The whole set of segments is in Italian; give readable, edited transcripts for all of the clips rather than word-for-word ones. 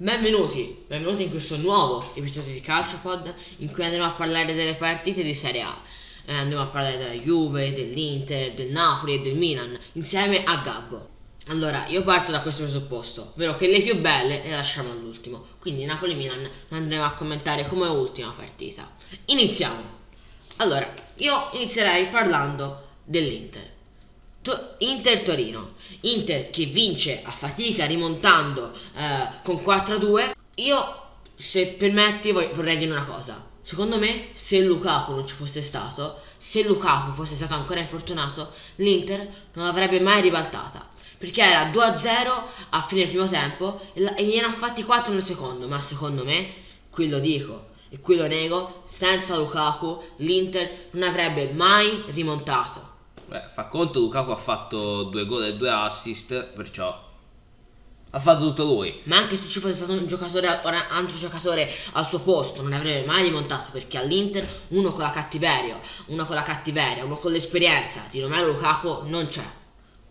Benvenuti in questo nuovo episodio di CalcioPod, in cui andremo a parlare delle partite di Serie A. Andremo a parlare della Juve, dell'Inter, del Napoli e del Milan, insieme a Gabbo. Allora, io parto da questo presupposto, ovvero che le più belle le lasciamo all'ultimo. Quindi Napoli-Milan andremo a commentare come ultima partita. Iniziamo! Allora, io inizierei parlando dell'Inter. Inter-Torino. Inter che vince a fatica rimontando con 4-2. Io, se permetti, vorrei dire una cosa. Secondo me, se Lukaku fosse stato ancora infortunato, l'Inter non l'avrebbe mai ribaltata, perché era 2-0 a fine del primo tempo e gliene ha fatti 4 nel secondo. Ma secondo me, qui lo dico e qui lo nego, senza Lukaku l'Inter non avrebbe mai rimontato. Beh, fa conto, Lukaku ha fatto 2 gol e 2 assist, perciò ha fatto tutto lui. Ma anche se ci fosse stato un altro giocatore al suo posto, non avrebbe mai rimontato, perché all'Inter uno con la cattiveria, uno con l'esperienza di Romelu Lukaku non c'è.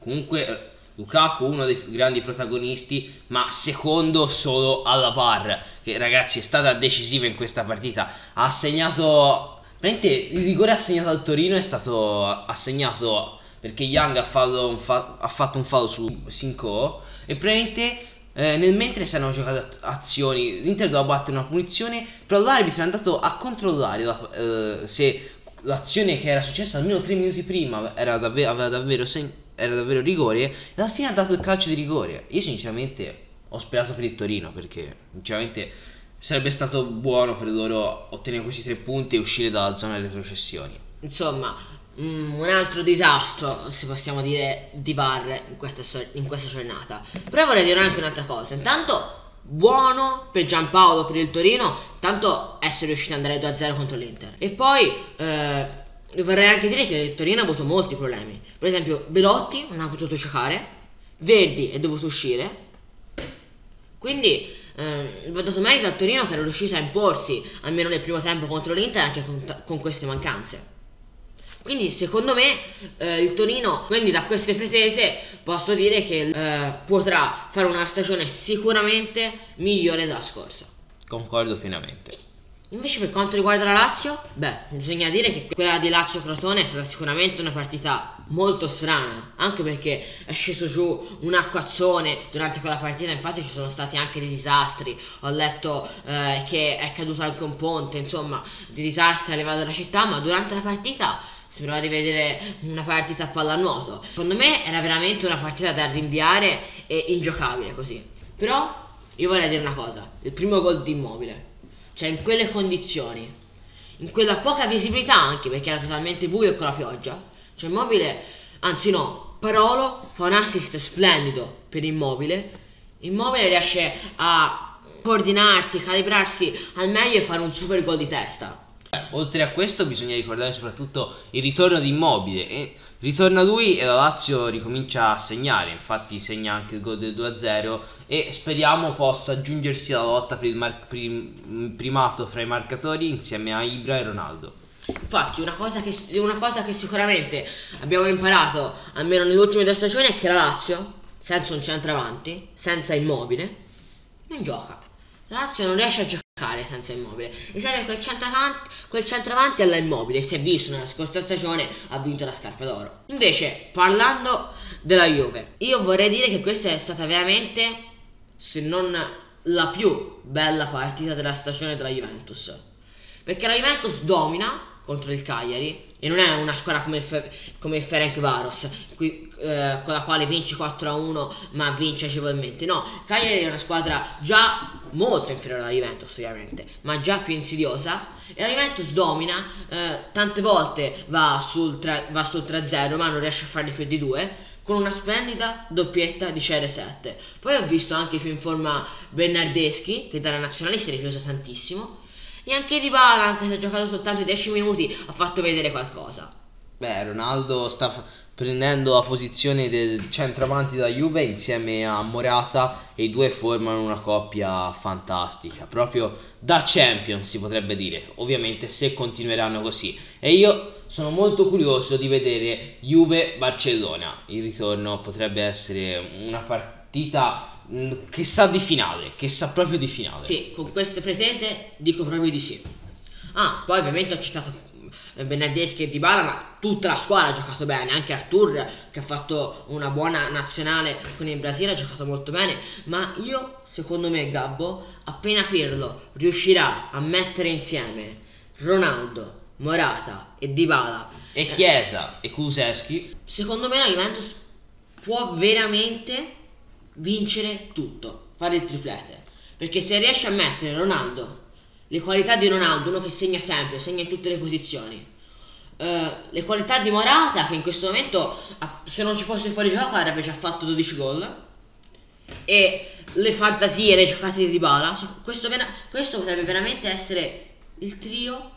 Comunque Lukaku uno dei grandi protagonisti, ma secondo solo alla Parra, che ragazzi è stata decisiva in questa partita. Ha segnato... il rigore assegnato al Torino è stato assegnato perché Young ha fatto un fallo su Sinko e praticamente nel mentre si erano giocate azioni, l'Inter doveva battere una punizione, però l'arbitro è andato a controllare se l'azione che era successa almeno 3 minuti prima era davvero rigore, e alla fine ha dato il calcio di rigore. Io sinceramente ho sperato per il Torino, perché sinceramente sarebbe stato buono per loro ottenere questi 3 punti e uscire dalla zona delle retrocessioni. Insomma, un altro disastro, se possiamo dire, di Parra in questa giornata. Però vorrei dire anche un'altra cosa. Intanto, buono per Giampaolo, per il Torino, tanto essere riuscito ad andare 2-0 contro l'Inter. E poi vorrei anche dire che il Torino ha avuto molti problemi. Per esempio, Belotti non ha potuto giocare, Verdi è dovuto uscire. Quindi va dato merito al Torino, che era riuscito a imporsi almeno nel primo tempo contro l'Inter, anche con queste mancanze. Quindi secondo me il Torino, quindi da queste pretese posso dire che potrà fare una stagione sicuramente migliore della scorsa. Concordo pienamente. Invece per quanto riguarda la Lazio, bisogna dire che quella di Lazio-Crotone è stata sicuramente una partita molto strana, anche perché è sceso giù un acquazzone durante quella partita. Infatti ci sono stati anche dei disastri, ho letto che è caduto anche un ponte, insomma di disastri arrivati dalla città, ma durante la partita sembrava di vedere una partita a pallanuoto. Secondo me era veramente una partita da rinviare e ingiocabile così. Però io vorrei dire una cosa, il primo gol di Immobile, cioè in quelle condizioni, in quella poca visibilità anche perché era totalmente buio e con la pioggia, cioè Parolo fa un assist splendido per Immobile riesce a coordinarsi, calibrarsi al meglio e fare un super gol di testa. Oltre a questo bisogna ricordare soprattutto il ritorno di Immobile, ritorna lui e la Lazio ricomincia a segnare, infatti segna anche il gol del 2-0 e speriamo possa aggiungersi alla lotta per il primato fra i marcatori insieme a Ibra e Ronaldo. Infatti una cosa che sicuramente abbiamo imparato almeno nell'ultima due stagioni è che la Lazio senza un centravanti, senza Immobile, non gioca. La Lazio non riesce a giocare senza Immobile, e serve quel centravanti alla Immobile. Si è visto nella scorsa stagione, ha vinto la scarpa d'oro. Invece parlando della Juve, io vorrei dire che questa è stata veramente, se non la più bella partita della stagione della Juventus, perché la Juventus domina contro il Cagliari, e non è una squadra come il Ferenc Varos con la quale vince 4-1 ma vince agevolmente. No, Cagliari è una squadra già molto inferiore alla Juventus ovviamente, ma già più insidiosa, e la Juventus domina, tante volte va sul 3-0 ma non riesce a farne più di 2, con una splendida doppietta di CR7. Poi ho visto anche più in forma Bernardeschi, che dalla nazionale si è ripreso tantissimo, e anche Dybala, anche se ha giocato soltanto i 10 minuti, ha fatto vedere qualcosa. Ronaldo sta prendendo la posizione del centravanti della Juve insieme a Morata, e i due formano una coppia fantastica, proprio da Champions si potrebbe dire, ovviamente se continueranno così. E io sono molto curioso di vedere Juve-Barcellona, il ritorno potrebbe essere una partita che sa di finale, che sa proprio di finale. Sì, con queste pretese dico proprio di sì. Ah, poi ovviamente ho citato Bernardeschi e Dybala, ma tutta la squadra ha giocato bene, anche Artur che ha fatto una buona nazionale con il Brasile ha giocato molto bene, ma io secondo me Gabbo, appena Pirlo riuscirà a mettere insieme Ronaldo, Morata e Dybala e Chiesa e Kulusevski, secondo me la Juventus può veramente vincere tutto, fare il triplete, perché se riesce a mettere Ronaldo, le qualità di Ronaldo, uno che segna sempre, segna in tutte le posizioni, le qualità di Morata che in questo momento, se non ci fosse il fuorigioco avrebbe già fatto 12 gol, e le fantasie, le giocate di Dybala, questo potrebbe veramente essere il trio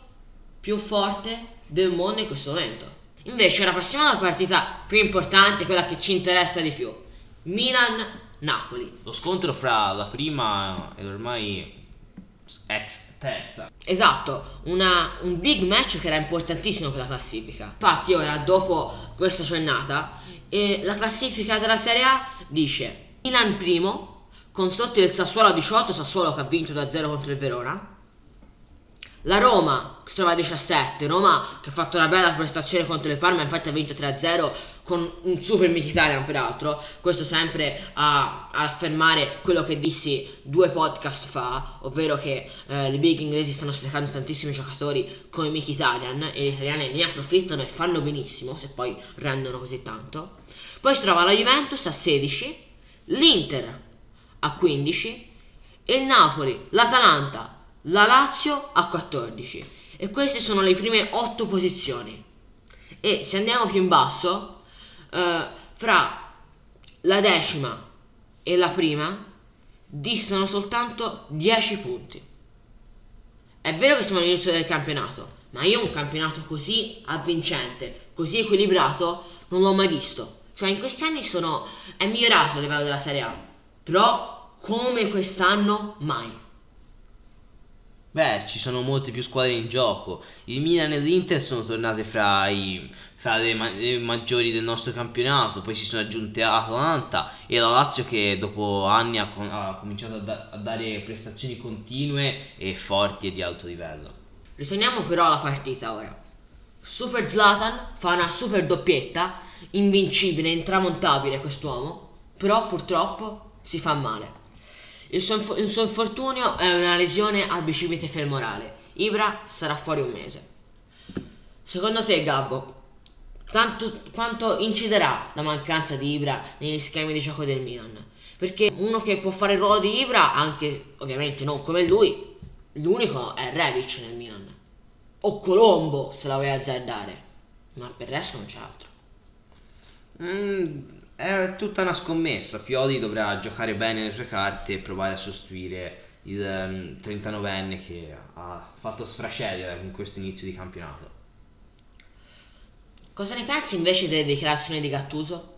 più forte del mondo in questo momento. Invece ora passiamo alla partita più importante, quella che ci interessa di più, Milan-Napoli. Lo scontro fra la prima e ormai ex terza. Esatto, un big match che era importantissimo per la classifica. Infatti ora, dopo questa giornata, la classifica della Serie A dice Milan primo con sotto il Sassuolo a 18, Sassuolo che ha vinto 2-0 contro il Verona. La Roma che si trova a 17, Roma che ha fatto una bella prestazione contro il Parma, infatti ha vinto 3-0 con un super Mkhitaryan peraltro, questo sempre a affermare quello che dissi 2 podcast fa, ovvero che le big inglesi stanno sprecando tantissimi giocatori come Mkhitaryan e gli italiani ne approfittano e fanno benissimo se poi rendono così tanto. Poi si trova la Juventus a 16, l'Inter a 15 e il Napoli, l'Atalanta, la Lazio a 14, e queste sono le prime 8 posizioni. E se andiamo più in basso, fra la decima e la prima distano soltanto 10 punti. È vero che siamo all'inizio del campionato, ma io un campionato così avvincente, così equilibrato non l'ho mai visto. Cioè in questi anni è migliorato il livello della Serie A, però come quest'anno mai. Beh, ci sono molte più squadre in gioco. Il Milan e l'Inter sono tornate fra le maggiori del nostro campionato. Poi si sono aggiunte Atalanta e la Lazio, che dopo anni ha cominciato a dare prestazioni continue e forti e di alto livello. Ritorniamo però alla partita ora. Super Zlatan fa una super doppietta, invincibile, intramontabile quest'uomo, però purtroppo si fa male. Il suo infortunio è una lesione al bicipite femorale. Ibra sarà fuori un mese. Secondo te, Gabbo, quanto inciderà la mancanza di Ibra negli schemi di gioco del Milan? Perché uno che può fare il ruolo di Ibra, anche ovviamente non come lui, l'unico è Rebic nel Milan, o Colombo se la vuoi azzardare, ma per il resto non c'è altro. È tutta una scommessa. Pioli dovrà giocare bene le sue carte e provare a sostituire il 39enne che ha fatto strascegliere in questo inizio di campionato. Cosa ne pensi invece delle dichiarazioni di Gattuso?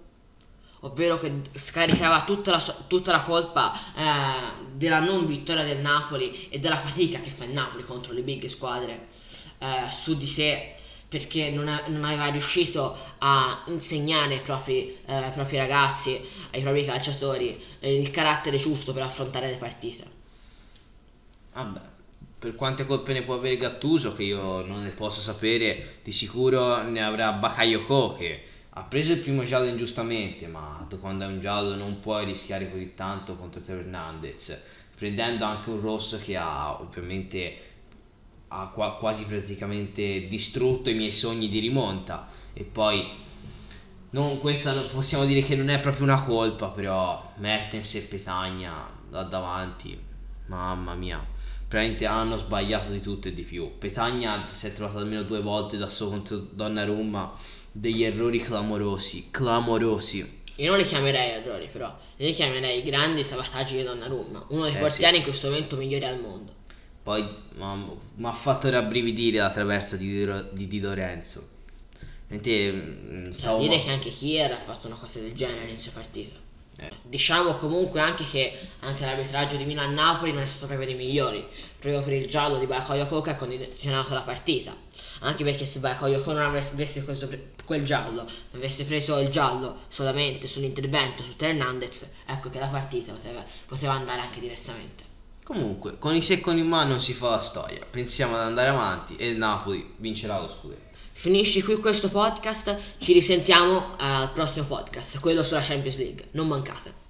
Ovvero che scaricava tutta la colpa della non vittoria del Napoli e della fatica che fa il Napoli contro le big squadre su di sé, perché non aveva riuscito a insegnare ai propri ragazzi, ai propri calciatori, il carattere giusto per affrontare le partite. Vabbè, per quante colpe ne può avere Gattuso, che io non ne posso sapere, di sicuro ne avrà Balcoglio-Co, che ha preso il primo giallo ingiustamente, ma quando è un giallo non puoi rischiare così tanto contro Teo Hernandez, prendendo anche un rosso che ha ovviamente quasi praticamente distrutto i miei sogni di rimonta. E poi questa possiamo dire che non è proprio una colpa, però Mertens e Petagna là davanti, mamma mia, praticamente hanno sbagliato di tutto e di più. Petagna si è trovato almeno 2 volte da solo contro Donnarumma, degli errori clamorosi. Io non li chiamerei errori, però li chiamerei grandi sabotaggi di Donnarumma, uno dei portieri sì, in questo momento migliori al mondo. Poi mi ha fatto rabbrividire la traversa di Lorenzo. Mentre, dire che anche Kier ha fatto una cosa del genere all'inizio partita. Diciamo comunque anche che anche l'arbitraggio di Milan-Napoli non è stato proprio dei migliori, proprio per il giallo di Balcoglio-Co che ha condizionato la partita, anche perché se Balcoglio-Co non avesse preso quel giallo, avesse preso il giallo solamente sull'intervento su Hernandez, ecco che la partita poteva andare anche diversamente. Comunque con i secondi in mano si fa la storia, pensiamo ad andare avanti e il Napoli vincerà lo scudetto. Finisci qui questo podcast, ci risentiamo al prossimo podcast, quello sulla Champions League, non mancate.